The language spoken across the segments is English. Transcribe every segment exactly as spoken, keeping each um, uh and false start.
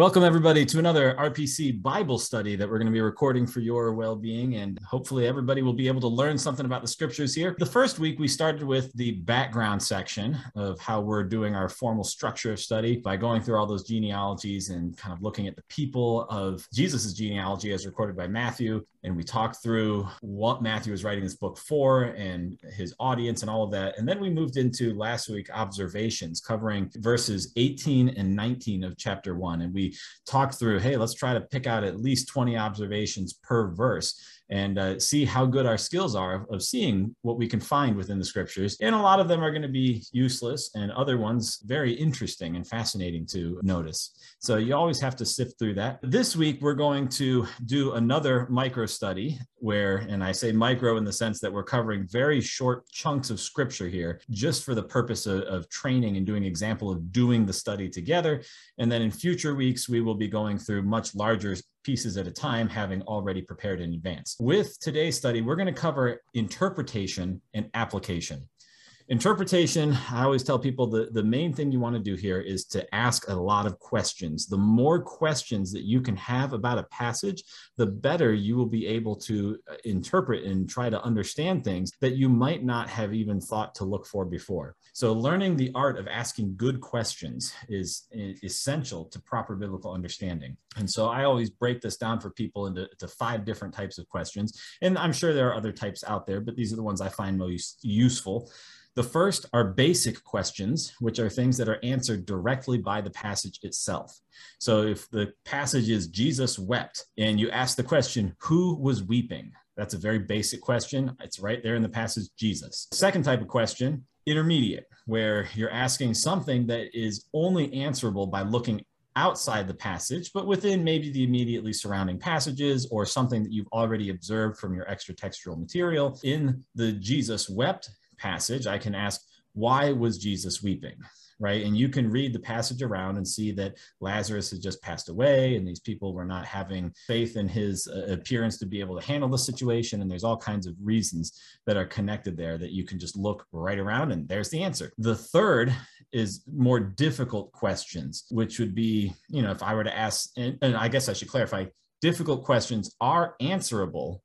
Welcome, everybody, to another R P C Bible study that we're going to be recording for your well-being, and hopefully everybody will be able to learn something about the scriptures here. The first week, we started with the background section of how we're doing our formal structure of study by going through all those genealogies and kind of looking at the people of Jesus's genealogy as recorded by Matthew, and we talked through what Matthew was writing this book for and his audience and all of that. And then we moved into last week observations, covering verses eighteen and nineteen of chapter one, and we talk through, hey, let's try to pick out at least twenty observations per verse and uh, see how good our skills are of seeing what we can find within the scriptures. And a lot of them are going to be useless and other ones very interesting and fascinating to notice. So you always have to sift through that. This week, we're going to do another micro study where, and I say micro in the sense that we're covering very short chunks of scripture here, just for the purpose of, of training and doing an example of doing the study together. And then in future weeks, we will be going through much larger pieces at a time, having already prepared in advance. With today's study, we're going to cover interpretation and application. Interpretation, I always tell people the, the main thing you want to do here is to ask a lot of questions. The more questions that you can have about a passage, the better you will be able to interpret and try to understand things that you might not have even thought to look for before. So learning the art of asking good questions is essential to proper biblical understanding. And so I always break this down for people into to five different types of questions. And I'm sure there are other types out there, but these are the ones I find most useful. The first are basic questions, which are things that are answered directly by the passage itself. So if the passage is Jesus wept, and you ask the question, who was weeping? That's a very basic question. It's right there in the passage, Jesus. Second type of question, intermediate, where you're asking something that is only answerable by looking outside the passage, but within maybe the immediately surrounding passages or something that you've already observed from your extra textual material. In the Jesus wept passage, I can ask, why was Jesus weeping, right? And you can read the passage around and see that Lazarus had just passed away and these people were not having faith in his uh, appearance to be able to handle the situation. And there's all kinds of reasons that are connected there that you can just look right around and there's the answer. The third is more difficult questions, which would be, you know, if I were to ask, and, and I guess I should clarify, difficult questions are answerable,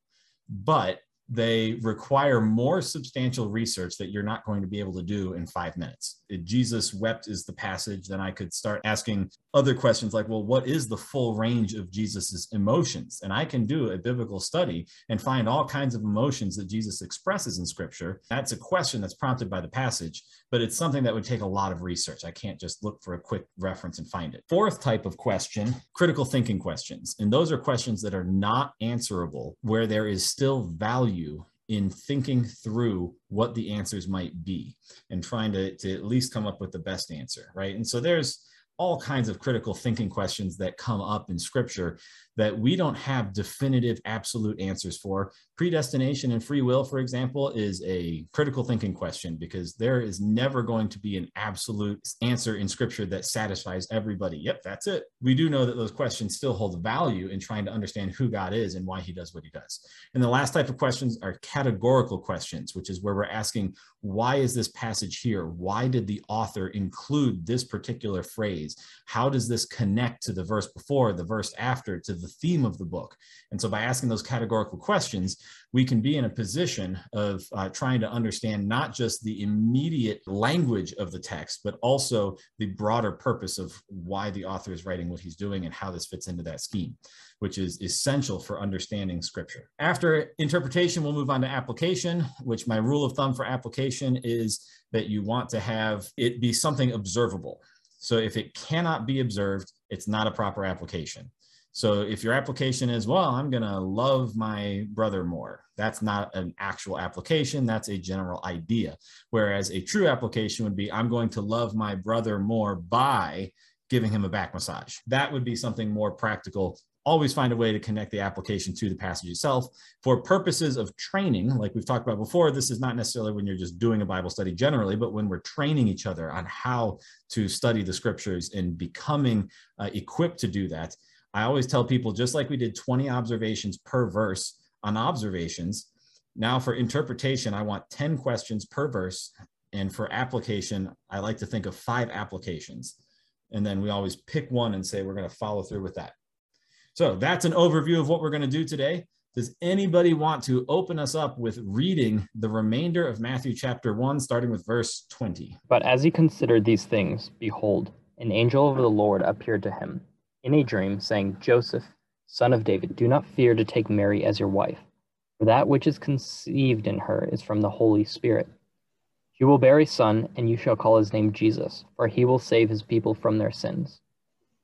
but they require more substantial research that you're not going to be able to do in five minutes. If Jesus wept is the passage, then I could start asking other questions like, well, what is the full range of Jesus's emotions? And I can do a biblical study and find all kinds of emotions that Jesus expresses in scripture. That's a question that's prompted by the passage, but it's something that would take a lot of research. I can't just look for a quick reference and find it. Fourth type of question, critical thinking questions. And those are questions that are not answerable, where there is still value you in thinking through what the answers might be and trying to, to at least come up with the best answer, right? And so there's all kinds of critical thinking questions that come up in scripture that we don't have definitive absolute answers for. Predestination and free will, for example, is a critical thinking question because there is never going to be an absolute answer in scripture that satisfies everybody. Yep, that's it. We do know that those questions still hold value in trying to understand who God is and why he does what he does. And the last type of questions are categorical questions, which is where we're asking, why is this passage here? Why did the author include this particular phrase? How does this connect to the verse before, the verse after, to the theme of the book? And so by asking those categorical questions, we can be in a position of uh, trying to understand not just the immediate language of the text, but also the broader purpose of why the author is writing what he's doing and how this fits into that scheme, which is essential for understanding scripture. After interpretation, we'll move on to application, which my rule of thumb for application is that you want to have it be something observable. So if it cannot be observed, it's not a proper application. So if your application is, well, I'm going to love my brother more, that's not an actual application. That's a general idea. Whereas a true application would be, I'm going to love my brother more by giving him a back massage. That would be something more practical. Always find a way to connect the application to the passage itself. For purposes of training, like we've talked about before, this is not necessarily when you're just doing a Bible study generally, but when we're training each other on how to study the scriptures and becoming uh, equipped to do that. I always tell people, just like we did twenty observations per verse on observations, now for interpretation, I want ten questions per verse. And for application, I like to think of five applications. And then we always pick one and say, we're going to follow through with that. So that's an overview of what we're going to do today. Does anybody want to open us up with reading the remainder of Matthew chapter one, starting with verse twenty? But as he considered these things, behold, an angel of the Lord appeared to him in a dream, saying, Joseph, son of David, do not fear to take Mary as your wife, for that which is conceived in her is from the Holy Spirit. She will bear a son, and you shall call his name Jesus, for he will save his people from their sins.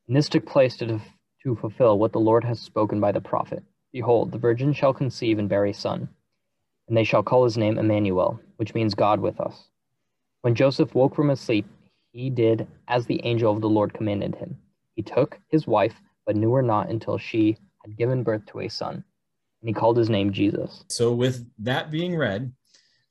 And this took place to, to fulfill what the Lord has spoken by the prophet. Behold, the virgin shall conceive and bear a son, and they shall call his name Emmanuel, which means God with us. When Joseph woke from his sleep, he did as the angel of the Lord commanded him. He took his wife, but knew her not until she had given birth to a son, and he called his name Jesus. So with that being read,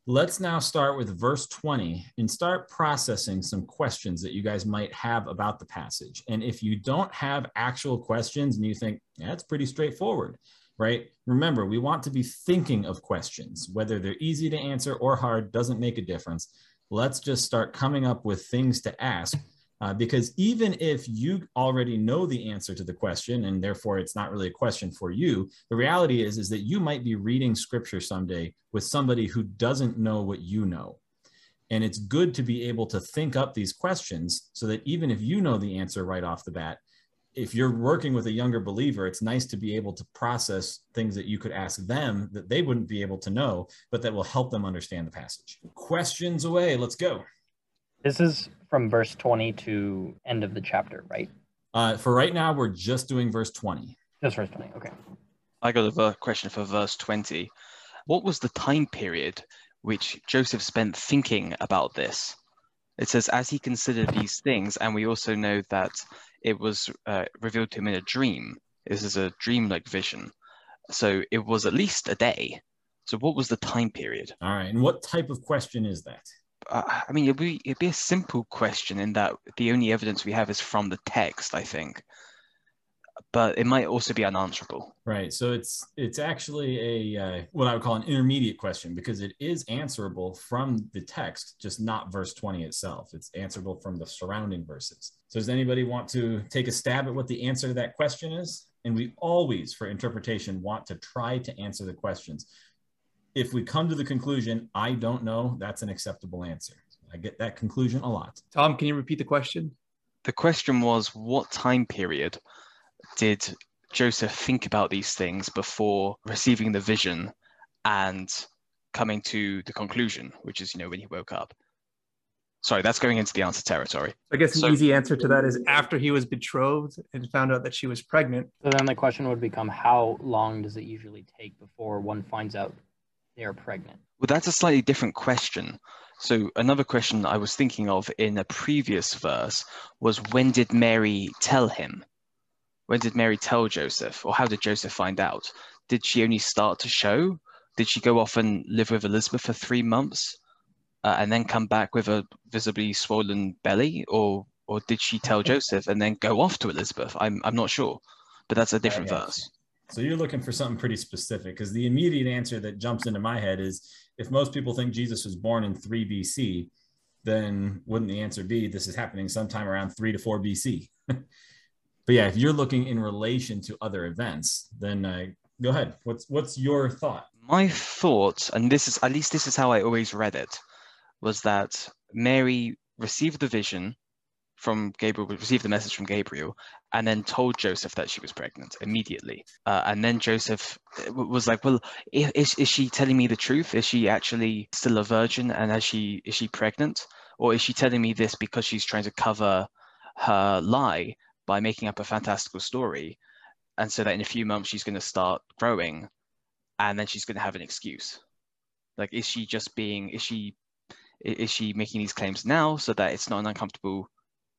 let's now start with verse twenty and start processing some questions that you guys might have about the passage. And if you don't have actual questions and you think, yeah, that's pretty straightforward, right? Remember, we want to be thinking of questions. Whether they're easy to answer or hard doesn't make a difference. Let's just start coming up with things to ask, uh, because even if you already know the answer to the question and therefore it's not really a question for you, the reality is, is that you might be reading scripture someday with somebody who doesn't know what you know. And it's good to be able to think up these questions so that even if you know the answer right off the bat, if you're working with a younger believer, it's nice to be able to process things that you could ask them that they wouldn't be able to know, but that will help them understand the passage. Questions away. Let's go. This is from verse twenty to end of the chapter, right? Uh, for right now, we're just doing verse twenty. Just verse twenty. Okay. I got a question for verse twenty. What was the time period which Joseph spent thinking about this? It says, as he considered these things, and we also know that it was uh, revealed to him in a dream. This is a dream-like vision. So it was at least a day. So what was the time period? All right. And what type of question is that? Uh, I mean, it'd be, it'd be a simple question in that the only evidence we have is from the text, I think. But it might also be unanswerable. Right. So it's it's actually a uh, what I would call an intermediate question, because it is answerable from the text, just not verse twenty itself. It's answerable from the surrounding verses. So does anybody want to take a stab at what the answer to that question is? And we always, for interpretation, want to try to answer the questions. If we come to the conclusion, I don't know, that's an acceptable answer. I get that conclusion a lot. Tom, can you repeat the question? The question was, what time period did Joseph think about these things before receiving the vision and coming to the conclusion, which is, you know, when he woke up? Sorry, that's going into the answer territory. I guess so, an easy answer to that is after he was betrothed and found out that she was pregnant. So then the question would become, how long does it usually take before one finds out they're pregnant? Well, that's a slightly different question. So another question I was thinking of in a previous verse was, when did Mary tell him? When did Mary tell Joseph, or how did Joseph find out? Did she only start to show? Did she go off and live with Elizabeth for three months uh, and then come back with a visibly swollen belly? Or or did she tell Joseph and then go off to Elizabeth? I'm, I'm not sure, but that's a different verse. So you're looking for something pretty specific, because the immediate answer that jumps into my head is, if most people think Jesus was born in three B C, then wouldn't the answer be this is happening sometime around three to four B C? But yeah, if you're looking in relation to other events, then uh, go ahead. What's what's your thought? My thought, and this is at least this is how I always read it, was that Mary received the vision from Gabriel, received the message from Gabriel, and then told Joseph that she was pregnant immediately. Uh, and then Joseph was like, "Well, is is she telling me the truth? Is she actually still a virgin, and is she is she pregnant, or is she telling me this because she's trying to cover her lie by making up a fantastical story, and so that in a few months she's going to start growing, and then she's going to have an excuse? Like, is she just being, is she, is she making these claims now so that it's not an uncomfortable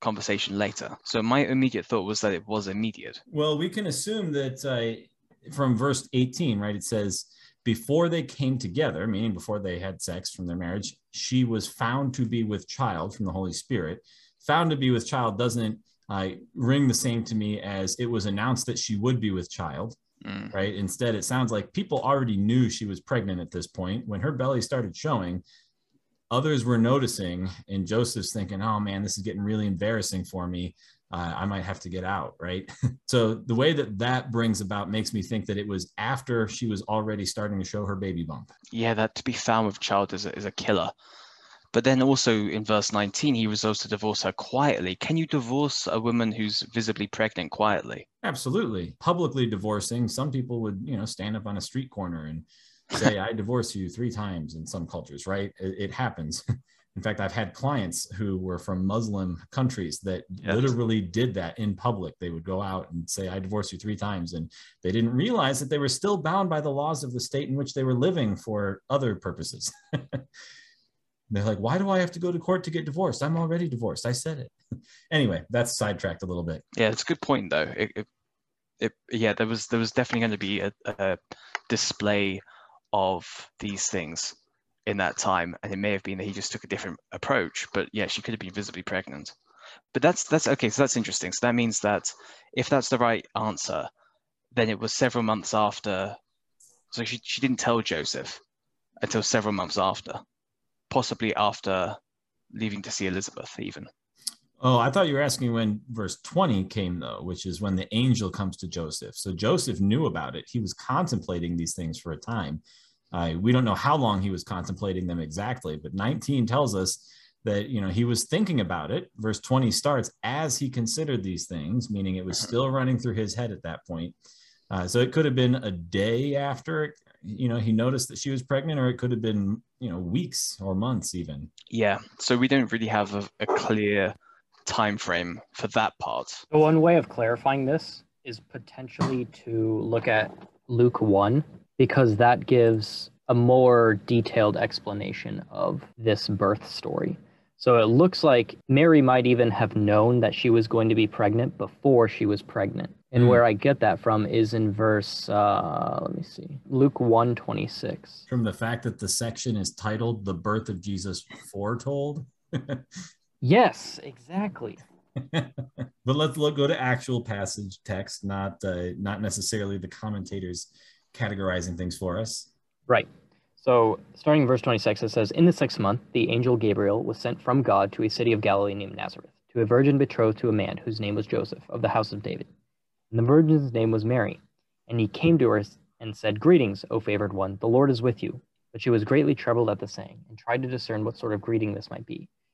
conversation later?" So my immediate thought was that it was immediate. Well, we can assume that uh, from verse eighteen, right? It says, before they came together, meaning before they had sex from their marriage, she was found to be with child from the Holy Spirit. Found to be with child doesn't I ring the same to me as it was announced that she would be with child, mm. right? Instead, it sounds like people already knew she was pregnant at this point. When her belly started showing, others were noticing, and Joseph's thinking, oh man, this is getting really embarrassing for me. uh, I might have to get out, right? So the way that that brings about makes me think that it was after she was already starting to show her baby bump. Yeah, that to be found with child is a, is a killer. But then also in verse nineteen, he resolves to divorce her quietly. Can you divorce a woman who's visibly pregnant quietly? Absolutely. Publicly divorcing, some people would, you know, stand up on a street corner and say, I divorce you three times in some cultures, right? It, it happens. In fact, I've had clients who were from Muslim countries that yes. literally did that in public. They would go out and say, I divorce you three times. And they didn't realize that they were still bound by the laws of the state in which they were living for other purposes. They're like, why do I have to go to court to get divorced? I'm already divorced. I said it. Anyway, that's sidetracked a little bit. Yeah, it's a good point, though. It, it, it, yeah, there was there was definitely going to be a, a display of these things in that time, and it may have been that he just took a different approach. But yeah, she could have been visibly pregnant. But that's that's okay. So that's interesting. So that means that if that's the right answer, then it was several months after. So she she didn't tell Joseph until several months after. Possibly after leaving to see Elizabeth, even. Oh, I thought you were asking when verse twenty came, though, which is when the angel comes to Joseph. So Joseph knew about it. He was contemplating these things for a time. Uh, we don't know how long he was contemplating them exactly, but nineteen tells us that, you know, he was thinking about it. Verse twenty starts as he considered these things, meaning it was still running through his head at that point. Uh, so it could have been a day after, you know, he noticed that she was pregnant, or it could have been, you know, weeks or months even. Yeah. So we don't really have a, a clear time frame for that part. So one way of clarifying this is potentially to look at Luke one, because that gives a more detailed explanation of this birth story. So it looks like Mary might even have known that she was going to be pregnant before she was pregnant. And where I get that from is in verse, uh, let me see, Luke one twenty-six. From the fact that the section is titled The Birth of Jesus Foretold? Yes, exactly. But let's look, go to actual passage text, not uh, not necessarily the commentators categorizing things for us. Right. So starting in verse twenty-six, it says, in the sixth month, the angel Gabriel was sent from God to a city of Galilee named Nazareth, to a virgin betrothed to a man whose name was Joseph, of the house of David. And the virgin's name was Mary. And he came to her and said, greetings, O favored one, the Lord is with you. But she was greatly troubled at the saying, and tried to discern what sort of greeting this might be.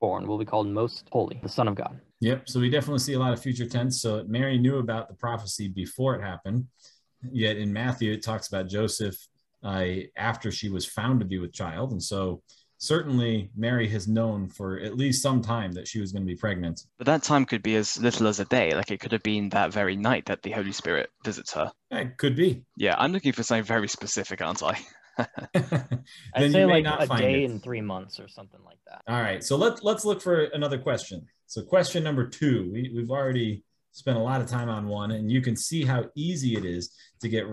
born will be called Most Holy, the Son of God. Yep, so we definitely see a lot of future tense. So Mary knew about the prophecy before it happened, yet in Matthew it talks about Joseph uh, after she was found to be with child, and so certainly, Mary has known for at least some time that she was going to be pregnant. But that time could be as little as a day. Like, it could have been that very night that the Holy Spirit visits her. It could be. Yeah, I'm looking for something very specific, aren't I? I'd say like a day and three months or something like that. All right, so let's, let's look for another question. So question number two, we, we've already spent a lot of time on one, and you can see how easy it is to get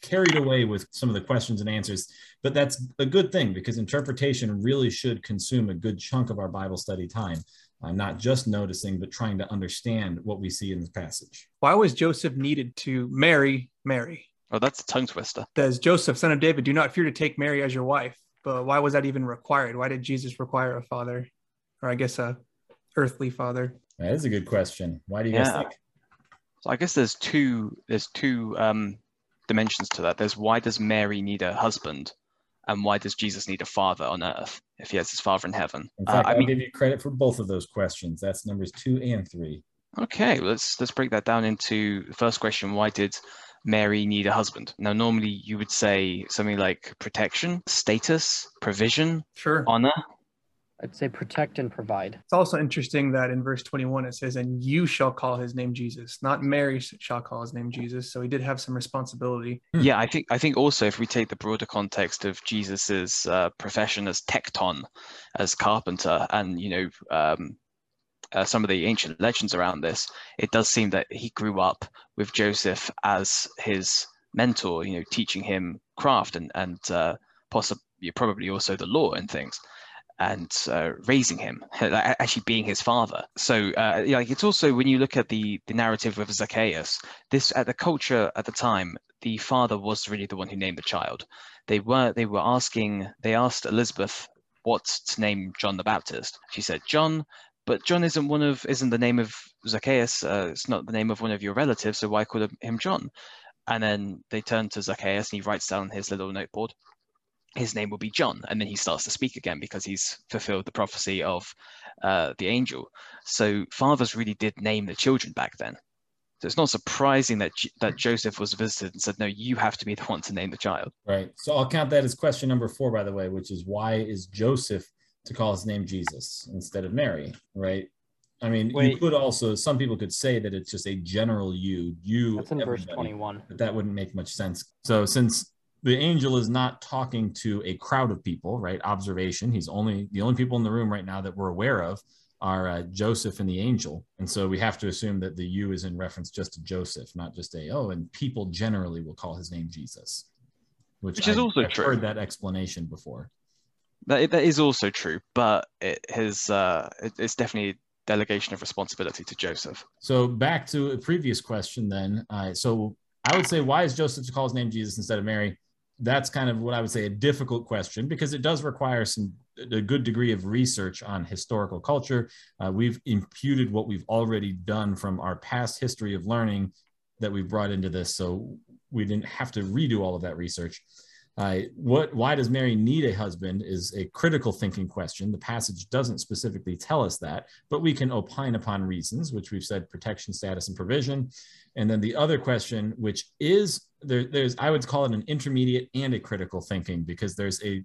carried away with some of the questions and answers, but that's a good thing because interpretation really should consume a good chunk of our Bible study time. I'm not just noticing, but trying to understand what we see in the passage. Why was Joseph needed to marry Mary? Oh, that's a tongue twister. Says Joseph, son of David, do not fear to take Mary as your wife. But why was that even required? Why did Jesus require a father, or I guess a earthly father? That is a good question. Why do you yeah. guys think? So I guess there's two. There's two. Um, dimensions to that. There's why does Mary need a husband, and why does Jesus need a father on earth if he has his father in heaven? In fact, uh, I I'll mean, give you credit for both of those questions. That's numbers two and three. Okay, let's let's break that down into the first question. Why did Mary need a husband? Now, normally you would say something like protection, status, provision, sure, honor. I'd say protect and provide. It's also interesting that in verse twenty-one, it says, and you shall call his name Jesus, not Mary shall call his name Jesus. So he did have some responsibility. Yeah, I think I think also if we take the broader context of Jesus's uh, profession as tecton, as carpenter, and, you know, um, uh, some of the ancient legends around this, it does seem that he grew up with Joseph as his mentor, you know, teaching him craft and, and uh, possibly probably also the law and things, and uh, raising him, actually being his father. So uh, you know, it's also, when you look at the, the narrative with Zacchaeus, this at the culture at the time, the father was really the one who named the child. They were, they were asking, they asked Elizabeth what to name John the Baptist. She said John, but John isn't one of, isn't the name of Zacchaeus. Uh, it's not the name of one of your relatives, so why call him John? And then they turn to Zacchaeus and he writes down his little noteboard, his name will be John. And then he starts to speak again because he's fulfilled the prophecy of uh, the angel. So fathers really did name the children back then. So it's not surprising that that Joseph was visited and said, no, you have to be the one to name the child. Right. So I'll count that as question number four, by the way, which is, why is Joseph to call his name Jesus instead of Mary? Right. I mean, Wait. you could also, some people could say that it's just a general you, you. That's in verse twenty-one. But that wouldn't make much sense. So since the angel is not talking to a crowd of people, right? Observation. He's only, the only people in the room right now that we're aware of are uh, Joseph and the angel. And so we have to assume that the you is in reference just to Joseph, not just a, oh, and people generally will call his name Jesus, which, which is I, also I've true. heard that explanation before. That, that is also true, but it has, uh, it, it's definitely delegation of responsibility to Joseph. So back to a previous question then. Uh, so I would say, why is Joseph to call his name Jesus instead of Mary? That's kind of what I would say a difficult question, because it does require some a good degree of research on historical culture. Uh, we've imputed what we've already done from our past history of learning that we've brought into this, so we didn't have to redo all of that research. Uh, what, why does Mary need a husband is a critical thinking question. The passage doesn't specifically tell us that, but we can opine upon reasons, which we've said protection, status, and provision. And then the other question, which is, There, there's, I would call it an intermediate and a critical thinking, because there's a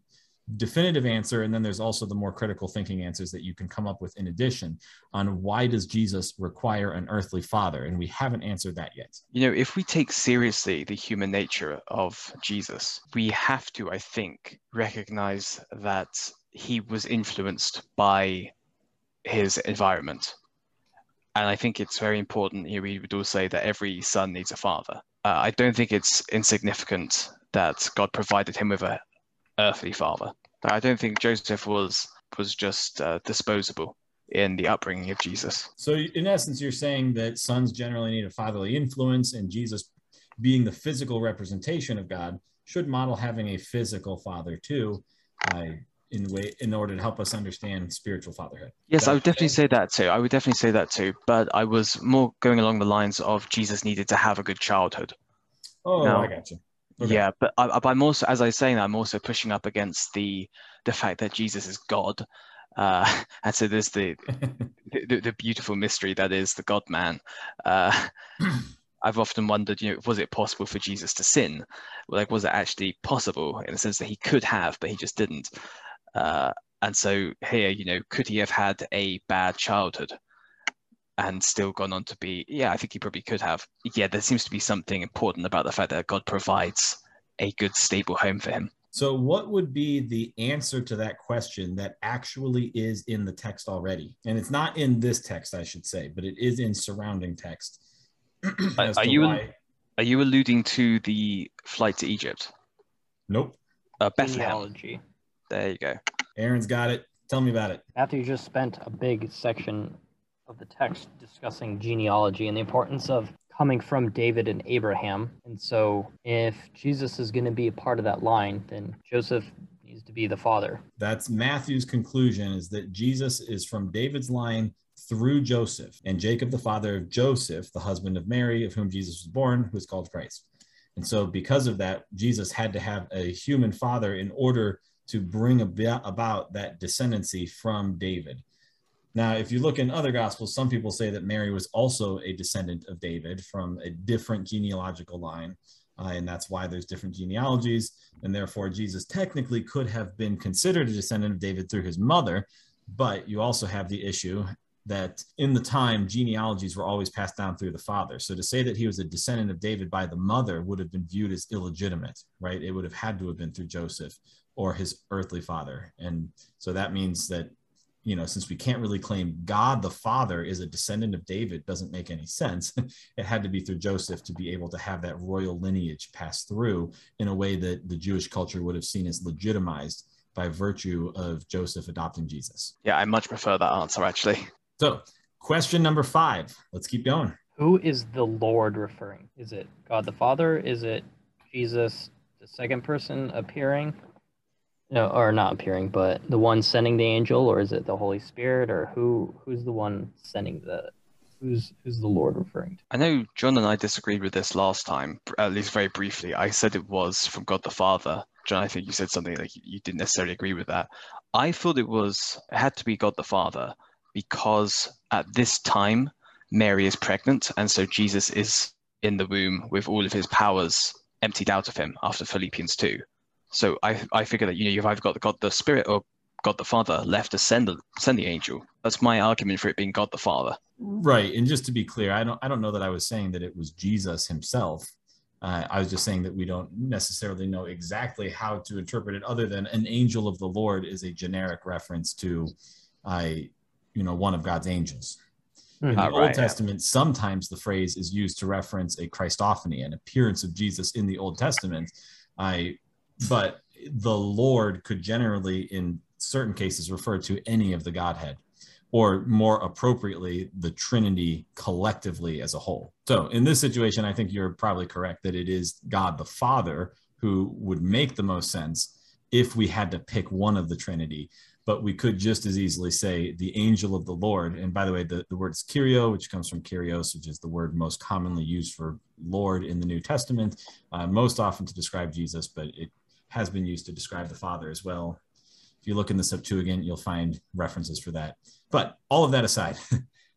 definitive answer, and then there's also the more critical thinking answers that you can come up with in addition on why does Jesus require an earthly father, and we haven't answered that yet. You know, if we take seriously the human nature of Jesus, we have to, I think, recognize that he was influenced by his environment. And I think it's very important, you know, we would all say that every son needs a father. Uh, I don't think it's insignificant that God provided him with an earthly father. I don't think Joseph was was just uh, disposable in the upbringing of Jesus. So in essence, you're saying that sons generally need a fatherly influence, and Jesus, being the physical representation of God, should model having a physical father too, uh, in way in order to help us understand spiritual fatherhood. Yes, I would definitely say that too. I would definitely say that too. But I was more going along the lines of Jesus needed to have a good childhood. Oh, now, I got you. Okay. Yeah, but I, I'm also, as I was saying, I'm also pushing up against the the fact that Jesus is God, uh, and so there's the, the the beautiful mystery that is the God Man. Uh, I've often wondered, you know, was it possible for Jesus to sin? Like, was it actually possible in the sense that he could have, but he just didn't? Uh, and so here, you know, could he have had a bad childhood and still gone on to be, yeah, I think he probably could have. Yeah, there seems to be something important about the fact that God provides a good, stable home for him. So what would be the answer to that question that actually is in the text already? And it's not in this text, I should say, but it is in surrounding text. Are, are, you, why... are you alluding to the flight to Egypt? Nope. Uh, Bethlehem. Theology. There you go. Aaron's got it. Tell me about it. Matthew just spent a big section of the text discussing genealogy and the importance of coming from David and Abraham. And so if Jesus is going to be a part of that line, then Joseph needs to be the father. That's Matthew's conclusion, is that Jesus is from David's line through Joseph, and Jacob, the father of Joseph, the husband of Mary, of whom Jesus was born, who is called Christ. And so because of that, Jesus had to have a human father in order to bring about that descendancy from David. Now, if you look in other Gospels, some people say that Mary was also a descendant of David from a different genealogical line, uh, and that's why there's different genealogies, and therefore Jesus technically could have been considered a descendant of David through his mother, but you also have the issue that in the time, genealogies were always passed down through the father. So to say that he was a descendant of David by the mother would have been viewed as illegitimate, right? It would have had to have been through Joseph or his earthly father. And so that means that you know, since we can't really claim God the Father is a descendant of David, doesn't make any sense. It had to be through Joseph to be able to have that royal lineage pass through in a way that the Jewish culture would have seen as legitimized by virtue of Joseph adopting Jesus. Yeah, I much prefer that answer, actually. So question number five, let's keep going. Who is the Lord referring? Is it God the Father? Is it Jesus, the second person appearing? No, or not appearing, but the one sending the angel, or is it the Holy Spirit, or who? Who's the one sending the? Who's who's the Lord referring to? I know John and I disagreed with this last time, at least very briefly. I said it was from God the Father. John, I think you said something like you didn't necessarily agree with that. I thought it was it had to be God the Father because at this time Mary is pregnant, and so Jesus is in the womb with all of his powers emptied out of him after Philippians two. So I I figure that, you know, you've either got God the Spirit or God the Father left to send the send the angel. That's my argument for it being God the Father. Right, and just to be clear, I don't I don't know that I was saying that it was Jesus himself. Uh, I was just saying that we don't necessarily know exactly how to interpret it, other than an angel of the Lord is a generic reference to, I, you know, one of God's angels. Mm-hmm. In the All Old right, Testament, yeah. Sometimes the phrase is used to reference a Christophany, an appearance of Jesus in the Old Testament. I But the Lord could generally, in certain cases, refer to any of the Godhead, or more appropriately, the Trinity collectively as a whole. So in this situation, I think you're probably correct that it is God the Father who would make the most sense if we had to pick one of the Trinity. But we could just as easily say the angel of the Lord. And by the way, the, the word is Kyrio, which comes from Kyrios, which is the word most commonly used for Lord in the New Testament, uh, most often to describe Jesus, but it has been used to describe the Father as well. If you look in the Septuagint, you'll find references for that. But all of that aside,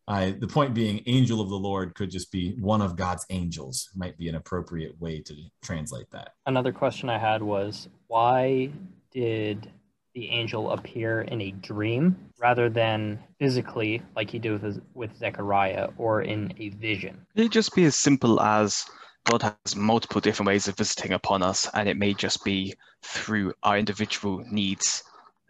uh, the point being, angel of the Lord could just be one of God's angels, might be an appropriate way to translate that. Another question I had was, why did the angel appear in a dream rather than physically, like he did with, with Zechariah, or in a vision? Could it just be as simple as God has multiple different ways of visiting upon us, and it may just be through our individual needs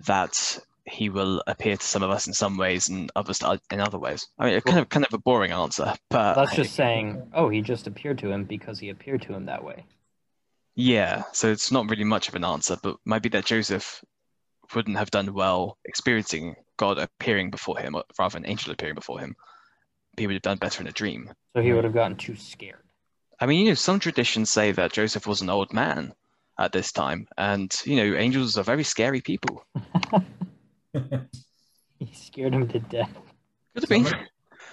that he will appear to some of us in some ways and others in other ways. I mean, it's kind of kind of a boring answer, but that's just saying, oh, he just appeared to him because he appeared to him that way. Yeah, so it's not really much of an answer, but might be that Joseph wouldn't have done well experiencing God appearing before him, or rather an angel appearing before him. He would have done better in a dream. So he would have gotten too scared. I mean, you know, some traditions say that Joseph was an old man at this time. And, you know, angels are very scary people. He scared him to death. Could have been.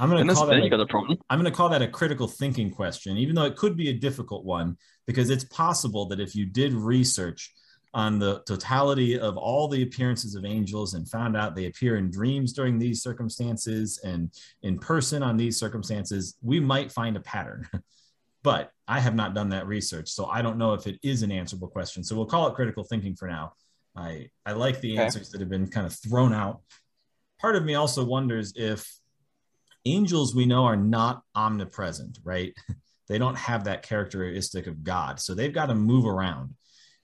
I'm going to call that a, problem. I'm going to call that a critical thinking question, even though it could be a difficult one, because it's possible that if you did research on the totality of all the appearances of angels and found out they appear in dreams during these circumstances and in person on these circumstances, we might find a pattern. But I have not done that research, so I don't know if it is an answerable question. So we'll call it critical thinking for now. I, I like the okay. answers that have been kind of thrown out. Part of me also wonders if angels we know are not omnipresent, right? They don't have that characteristic of God. So they've got to move around.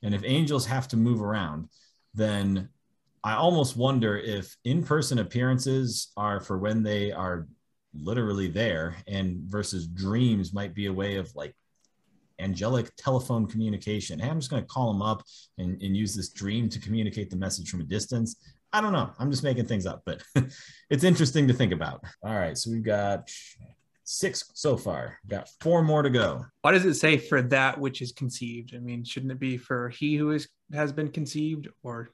And if angels have to move around, then I almost wonder if in-person appearances are for when they are literally there, and versus dreams might be a way of like angelic telephone communication. Hey, I'm just going to call them up and, and use this dream to communicate the message from a distance. I don't know. I'm just making things up, but it's interesting to think about. All right. So we've got six so far. We've got four more to go. Why does it say for that which is conceived? I mean, shouldn't it be for he who is, has been conceived, or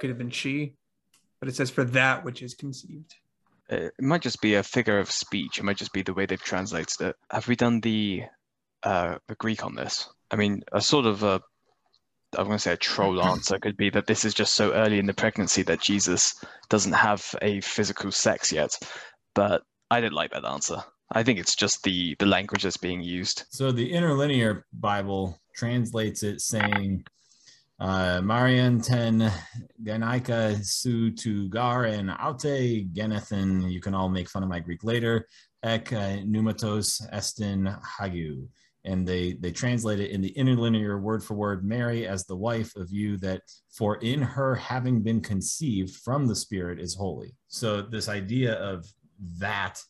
could have been she, but it says for that which is conceived. It might just be a figure of speech. It might just be the way they've translated it. Have we done the uh, the Greek on this? I mean, a sort of a, I'm going to say a troll answer could be that this is just so early in the pregnancy that Jesus doesn't have a physical sex yet. But I don't like that answer. I think it's just the, the language that's being used. So the Interlinear Bible translates it saying, Uh, Marian ten Genika su tu gar and aute genethin. You can all make fun of my Greek later. Ek pneumatos estin hagu. and they they translate it in the interlinear word for word, Mary as the wife of you that for in her having been conceived from the Spirit is holy. So this idea of that,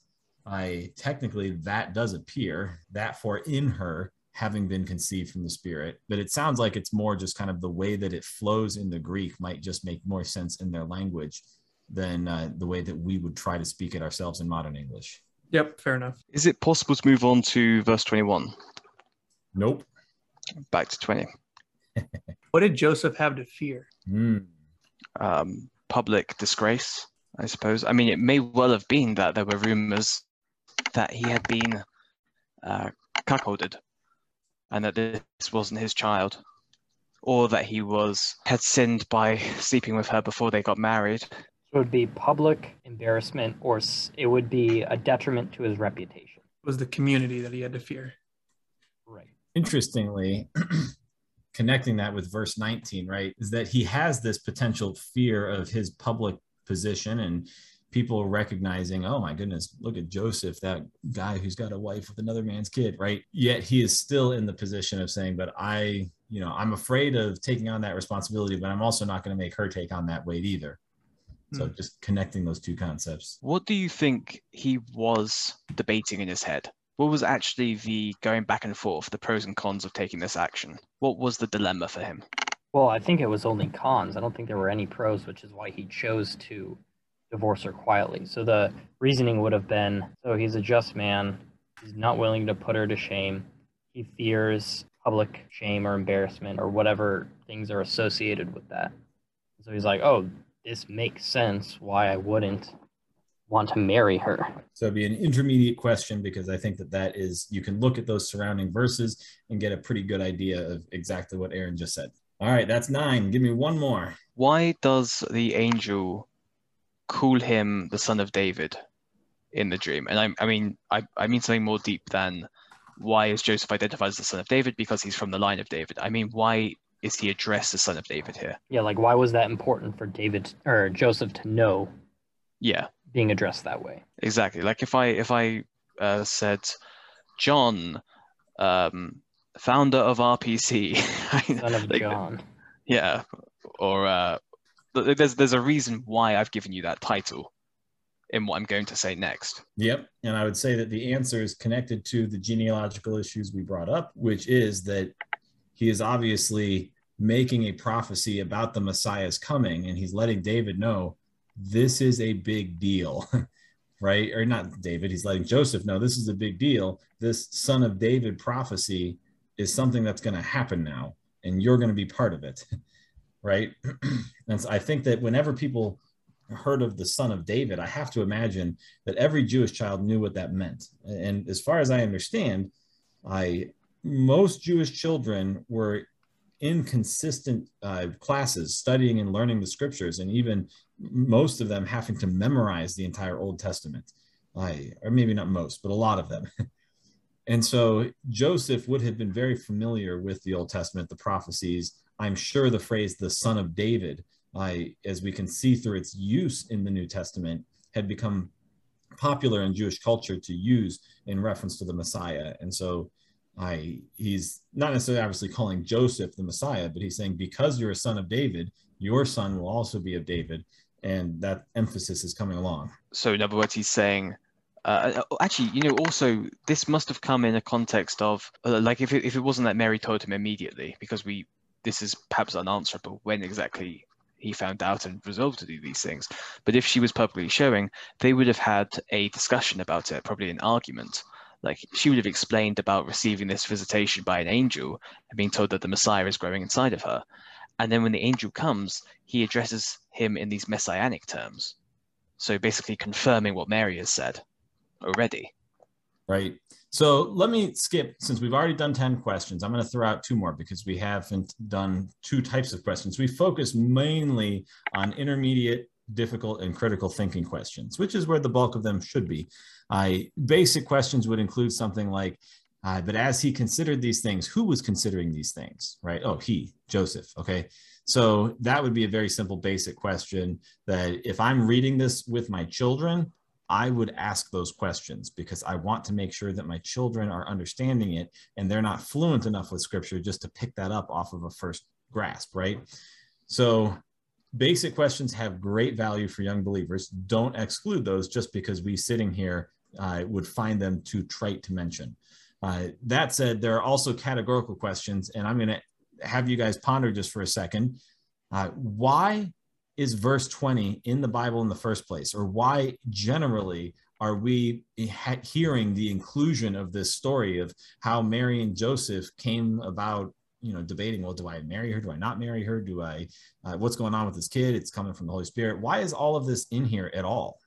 I technically that does appear, that for in her having been conceived from the Spirit, but it sounds like it's more just kind of the way that it flows in the Greek might just make more sense in their language than uh, the way that we would try to speak it ourselves in modern English. Yep, fair enough. Is it possible to move on to verse twenty-one? Nope. Back to twenty. What did Joseph have to fear? Mm. Um, public disgrace, I suppose. I mean, it may well have been that there were rumors that he had been uh, cuckolded and that this wasn't his child, or that he was had sinned by sleeping with her before they got married. It would be public embarrassment, or it would be a detriment to his reputation. It was the community that he had to fear. Right. Interestingly, connecting that with verse nineteen, right, is that he has this potential fear of his public position and people recognizing, oh my goodness, look at Joseph, that guy who's got a wife with another man's kid, right? Yet he is still in the position of saying, but I, you know, I'm afraid of taking on that responsibility, but I'm also not going to make her take on that weight either. So just connecting those two concepts. What do you think he was debating in his head? What was actually the going back and forth, the pros and cons of taking this action? What was the dilemma for him? Well, I think it was only cons. I don't think there were any pros, which is why he chose to divorce her quietly. So the reasoning would have been, so he's a just man. He's not willing to put her to shame. He fears public shame or embarrassment or whatever things are associated with that. So he's like, oh, this makes sense why I wouldn't want to marry her. So it'd be an intermediate question, because I think that that is, you can look at those surrounding verses and get a pretty good idea of exactly what Aaron just said. All right, that's nine. Give me one more. Why does the angel call him the son of David in the dream? And I, I mean, I, I mean something more deep than why is Joseph identified as the son of David because he's from the line of David. I mean, why is he addressed the son of David here? Yeah, like why was that important for David or Joseph to know? Yeah, being addressed that way. Exactly. Like if I if I uh, said, John, um, founder of R P C, son of like, John. Yeah, or uh, there's there's a reason why I've given you that title in what I'm going to say next. Yep. And I would say that the answer is connected to the genealogical issues we brought up, which is that he is obviously making a prophecy about the Messiah's coming, and he's letting David know this is a big deal, right? Or not David, he's letting Joseph know this is a big deal. This son of David prophecy is something that's going to happen now, and you're going to be part of it, right? And so I think that whenever people heard of the son of David, I have to imagine that every Jewish child knew what that meant. And as far as I understand, I... most Jewish children were in consistent uh, classes studying and learning the scriptures, and even most of them having to memorize the entire Old Testament, uh, or maybe not most, but a lot of them. And so Joseph would have been very familiar with the Old Testament, the prophecies. I'm sure the phrase, the son of David, uh, as we can see through its use in the New Testament, had become popular in Jewish culture to use in reference to the Messiah. And so I, he's not necessarily obviously calling Joseph the Messiah, but he's saying, because you're a son of David, your son will also be of David. And that emphasis is coming along. So in other words, he's saying, uh, actually, you know, also, this must have come in a context of, uh, like, if it, if it wasn't that Mary told him immediately, because we, this is perhaps unanswerable when exactly he found out and resolved to do these things. But if she was publicly showing, they would have had a discussion about it, probably an argument. Like, she would have explained about receiving this visitation by an angel and being told that the Messiah is growing inside of her. And then when the angel comes, he addresses him in these messianic terms. So basically confirming what Mary has said already. Right. So let me skip, since we've already done ten questions, I'm going to throw out two more because we haven't done two types of questions. We focus mainly on intermediate, difficult, and critical thinking questions, which is where the bulk of them should be. I basic questions would include something like, uh, but as he considered these things, who was considering these things, right? Oh, he, Joseph, okay? So that would be a very simple basic question that if I'm reading this with my children, I would ask those questions, because I want to make sure that my children are understanding it, and they're not fluent enough with scripture just to pick that up off of a first grasp, right? So basic questions have great value for young believers. Don't exclude those just because we sitting here uh, would find them too trite to mention. Uh, that said, there are also categorical questions, and I'm going to have you guys ponder just for a second. Uh, why is verse twenty in the Bible in the first place? Or why generally are we hearing the inclusion of this story of how Mary and Joseph came about, you know, debating, well, do I marry her? Do I not marry her? Do I, uh, what's going on with this kid? It's coming from the Holy Spirit. Why is all of this in here at all?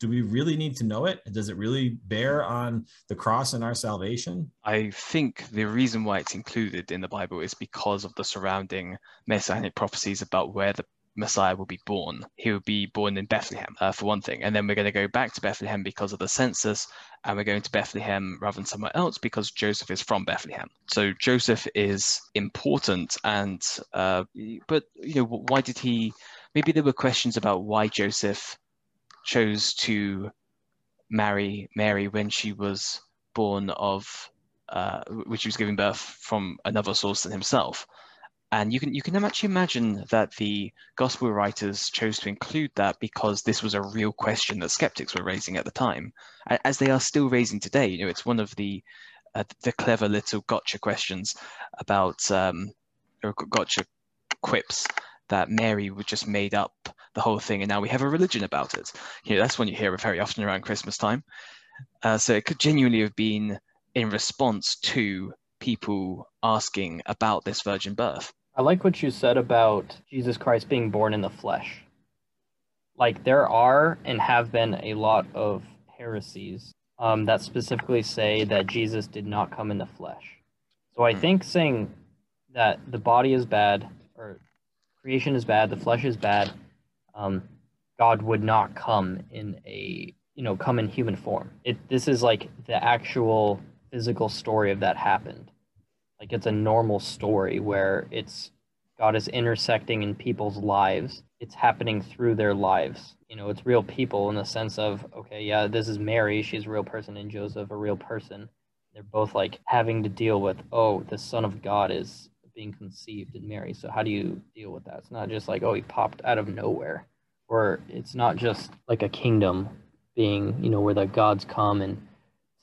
Do we really need to know it? Does it really bear on the cross and our salvation? I think the reason why it's included in the Bible is because of the surrounding messianic prophecies about where the Messiah will be born. He will be born in Bethlehem, uh, for one thing. And then we're going to go back to Bethlehem because of the census. And we're going to Bethlehem rather than somewhere else because Joseph is from Bethlehem. So Joseph is important. And, uh, but, you know, why did he, maybe there were questions about why Joseph chose to marry Mary when she was born of, uh, which was giving birth from another source than himself. And you can you can actually imagine that the gospel writers chose to include that because this was a real question that skeptics were raising at the time, as they are still raising today. You know, it's one of the uh, the clever little gotcha questions about um, or gotcha quips that Mary would just made up the whole thing, and now we have a religion about it. You know, that's one you hear very often around Christmas time. Uh, so it could genuinely have been in response to people asking about this virgin birth. I like what you said about Jesus Christ being born in the flesh. Like, there are and have been a lot of heresies um, that specifically say that Jesus did not come in the flesh. So I think saying that the body is bad, or creation is bad, the flesh is bad, um, God would not come in a, you know, come in human form. It, this is like the actual physical story of that happened. Like, it's a normal story where it's God is intersecting in people's lives. It's happening through their lives. You know, it's real people in the sense of, okay, yeah, this is Mary. She's a real person, and Joseph, a real person. They're both like having to deal with, oh, the Son of God is being conceived in Mary. So how do you deal with that? It's not just like, oh, he popped out of nowhere. Or it's not just like a kingdom being, you know, where the gods come and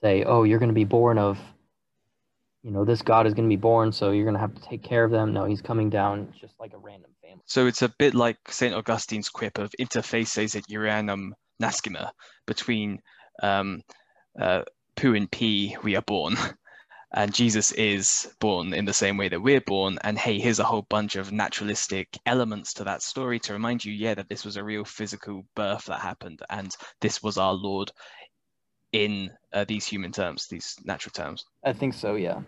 say, oh, you're going to be born of, you know, this God is going to be born, so you're going to have to take care of them. No, he's coming down just like a random family. So it's a bit like Saint Augustine's quip of interfaces et urinum nascimus, between um, uh, poo and pee we are born. And Jesus is born in the same way that we're born. And hey, here's a whole bunch of naturalistic elements to that story to remind you, yeah, that this was a real physical birth that happened. And this was our Lord in uh, these human terms, these natural terms. I think so, yeah.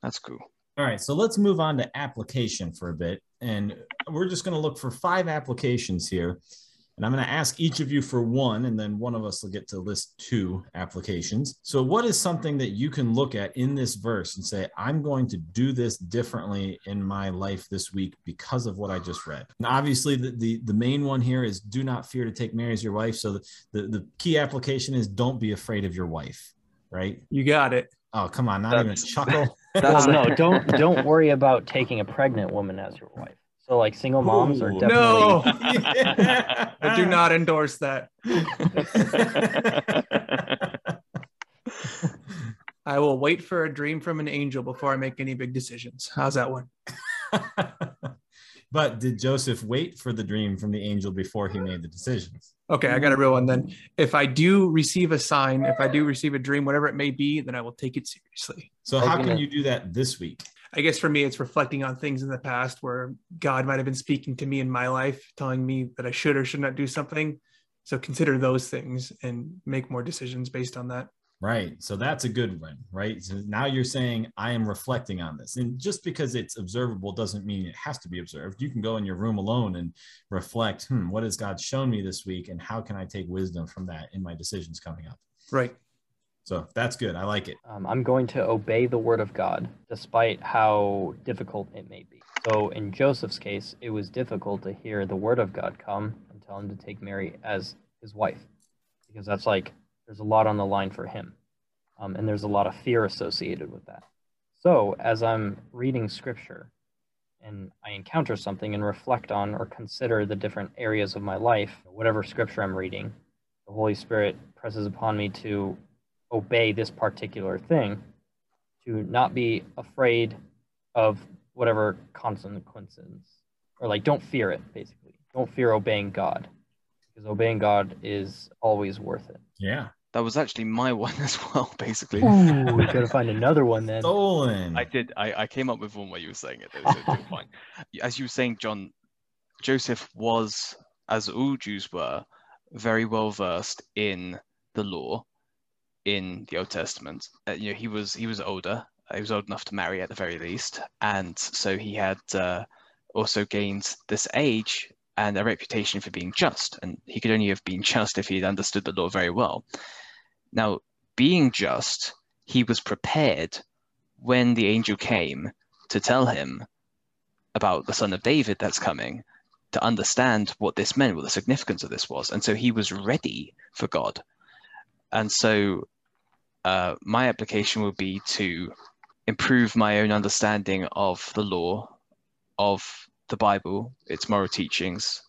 That's cool. All right, so let's move on to application for a bit. And we're just going to look for five applications here. And I'm going to ask each of you for one, and then one of us will get to list two applications. So what is something that you can look at in this verse and say, I'm going to do this differently in my life this week because of what I just read? And obviously, the, the, the main one here is do not fear to take Mary as your wife. So the, the, the key application is don't be afraid of your wife, right? You got it. Oh, come on, not that's, even a chuckle. Well, no, don't, don't worry about taking a pregnant woman as your wife. So like single moms Ooh, are definitely. No, yeah. I do not endorse that. I will wait for a dream from an angel before I make any big decisions. How's that one? But did Joseph wait for the dream from the angel before he made the decisions? Okay, I got a real one then. If I do receive a sign, if I do receive a dream, whatever it may be, then I will take it seriously. So how can you do that this week? I guess for me, it's reflecting on things in the past where God might have been speaking to me in my life, telling me that I should or should not do something. So consider those things and make more decisions based on that. Right. So that's a good one, right? So now you're saying, I am reflecting on this. And just because it's observable doesn't mean it has to be observed. You can go in your room alone and reflect, hmm, what has God shown me this week? And how can I take wisdom from that in my decisions coming up? Right. So that's good. I like it. Um, I'm going to obey the word of God, despite how difficult it may be. So in Joseph's case, it was difficult to hear the word of God come and tell him to take Mary as his wife. because that's like, there's a lot on the line for him. Um, and there's a lot of fear associated with that. So as I'm reading scripture and I encounter something and reflect on or consider the different areas of my life, whatever scripture I'm reading, the Holy Spirit presses upon me to obey this particular thing, to not be afraid of whatever consequences, or like don't fear it, basically. Don't fear obeying God, because obeying God is always worth it. Yeah. That was actually my one as well, basically. Ooh, we gotta find another one then. Stolen. I did. I, I came up with one while you were saying it. It was, it was fine. As you were saying, John, Joseph was, as all Jews were, very well versed in the law in the Old Testament. Uh, you know, he was he was older. He was old enough to marry at the very least, and so he had uh, also gained this age and a reputation for being just, and he could only have been just if he had understood the law very well. Now, being just, he was prepared when the angel came to tell him about the Son of David that's coming, to understand what this meant, what the significance of this was. And so he was ready for God. And so uh, my application would be to improve my own understanding of the law, of the Bible, its moral teachings,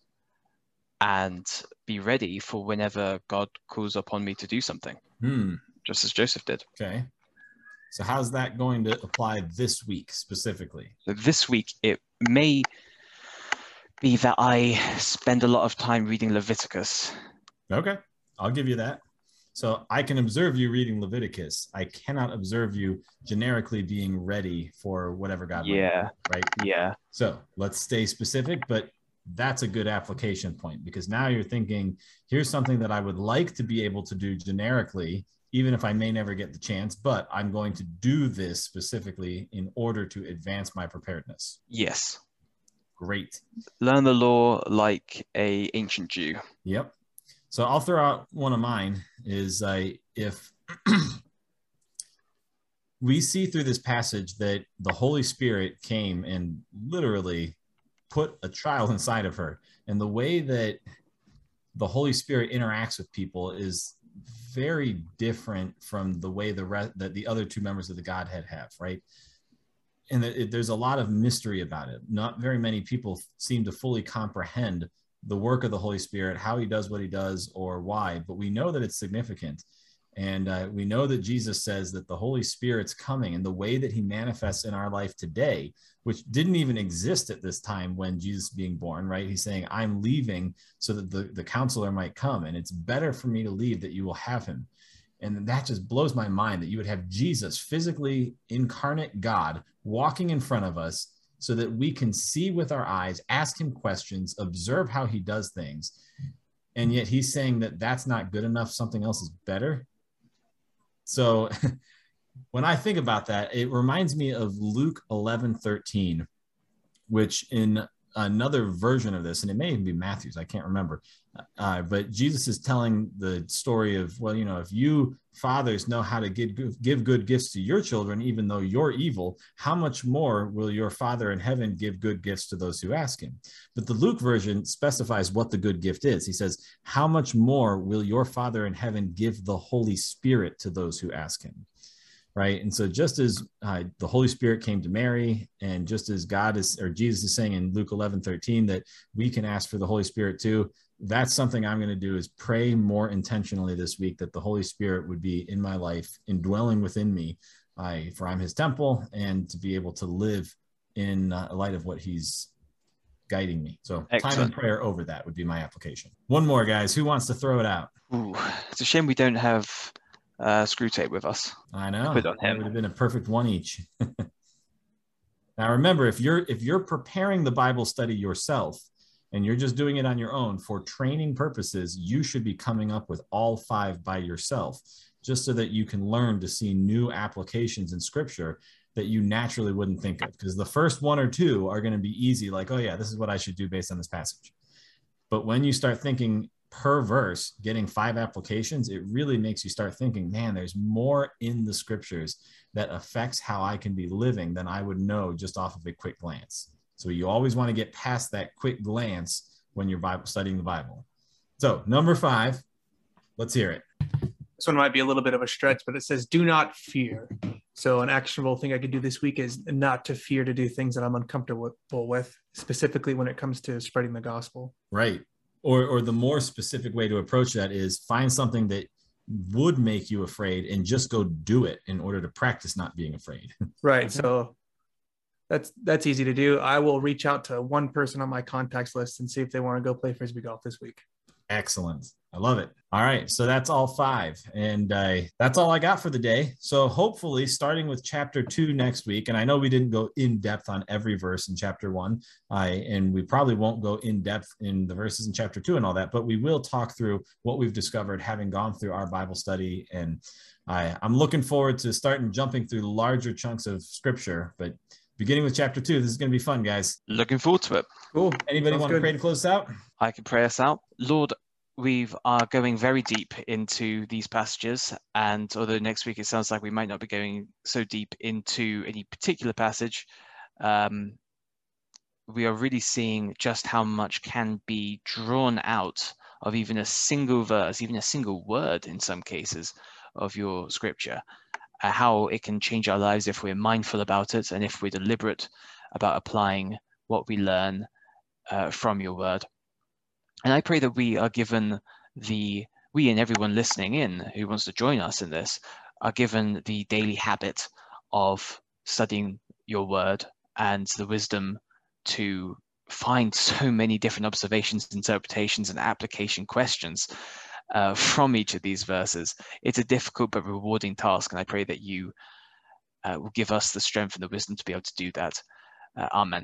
and be ready for whenever God calls upon me to do something, hmm. just as Joseph did. Okay. So how's that going to apply this week specifically? So this week, it may be that I spend a lot of time reading Leviticus. Okay, I'll give you that. So I can observe you reading Leviticus. I cannot observe you generically being ready for whatever God might yeah. be, right? Yeah. So let's stay specific, but that's a good application point, because now you're thinking, here's something that I would like to be able to do generically, even if I may never get the chance, but I'm going to do this specifically in order to advance my preparedness. Yes. Great. Learn the law like an ancient Jew. Yep. So I'll throw out one of mine is uh, if we see through this passage that the Holy Spirit came and literally put a child inside of her. And the way that the Holy Spirit interacts with people is very different from the way the re- that the other two members of the Godhead have, right? And it, there's a lot of mystery about it. Not very many people seem to fully comprehend the work of the Holy Spirit, how he does what he does or why, but we know that it's significant. And uh, we know that Jesus says that the Holy Spirit's coming, and the way that he manifests in our life today, which didn't even exist at this time when Jesus being born, right? He's saying, I'm leaving so that the, the counselor might come, and it's better for me to leave that you will have him. And that just blows my mind that you would have Jesus, physically incarnate God, walking in front of us, so that we can see with our eyes, ask him questions, observe how he does things. And yet he's saying that that's not good enough. Something else is better. So when I think about that, it reminds me of Luke eleven thirteen, which in another version of this, and it may even be Matthew's, I can't remember. Uh, but Jesus is telling the story of, well, you know, if you fathers know how to give, give good gifts to your children, even though you're evil, how much more will your Father in heaven give good gifts to those who ask him? But the Luke version specifies what the good gift is. He says, how much more will your Father in heaven give the Holy Spirit to those who ask him? Right. And so just as uh, the Holy Spirit came to Mary, and just as God is, or Jesus is saying in Luke eleven thirteen that we can ask for the Holy Spirit too, that's something I'm going to do, is pray more intentionally this week that the Holy Spirit would be in my life, indwelling within me, I, for I'm his temple, and to be able to live in uh, light of what he's guiding me. So excellent. Time and prayer over that would be my application. One more, guys. Who wants to throw it out? Ooh, it's a shame we don't have uh, screw tape with us. I know. It would have been a perfect one each. Now remember, if you're if you're preparing the Bible study yourself, and you're just doing it on your own for training purposes, you should be coming up with all five by yourself, just so that you can learn to see new applications in scripture that you naturally wouldn't think of. Because the first one or two are going to be easy, like, oh yeah, this is what I should do based on this passage. But when you start thinking per verse, getting five applications, it really makes you start thinking, man, there's more in the scriptures that affects how I can be living than I would know just off of a quick glance. So you always want to get past that quick glance when you're Bible, studying the Bible. So number five, Let's hear it. This one might be a little bit of a stretch, but it says, do not fear. So an actionable thing I could do this week is not to fear to do things that I'm uncomfortable with, specifically when it comes to spreading the gospel. Right. Or, or the more specific way to approach that is find something that would make you afraid and just go do it in order to practice not being afraid. Right. So that's, that's easy to do. I will reach out to one person on my contacts list and see if they want to go play Frisbee golf this week. Excellent. I love it. All right. So that's all five. And uh, that's all I got for the day. So hopefully starting with chapter two next week, and I know we didn't go in depth on every verse in chapter one, uh, and we probably won't go in depth in the verses in chapter two and all that, but we will talk through what we've discovered having gone through our Bible study. And I, I'm looking forward to starting jumping through larger chunks of scripture, but beginning with chapter two, this is going to be fun, guys. Looking forward to it. Cool. Anybody Sounds want good. to pray to close out? I can pray us out. Lord, we are going very deep into these passages, and although next week it sounds like we might not be going so deep into any particular passage, um, we are really seeing just how much can be drawn out of even a single verse, even a single word in some cases of your scripture, uh, how it can change our lives if we're mindful about it and if we're deliberate about applying what we learn uh, from your word. And I pray that we are given the, we and everyone listening in who wants to join us in this, are given the daily habit of studying your word and the wisdom to find so many different observations, interpretations, and application questions uh, from each of these verses. It's a difficult but rewarding task, and I pray that you uh, will give us the strength and the wisdom to be able to do that. Uh, amen.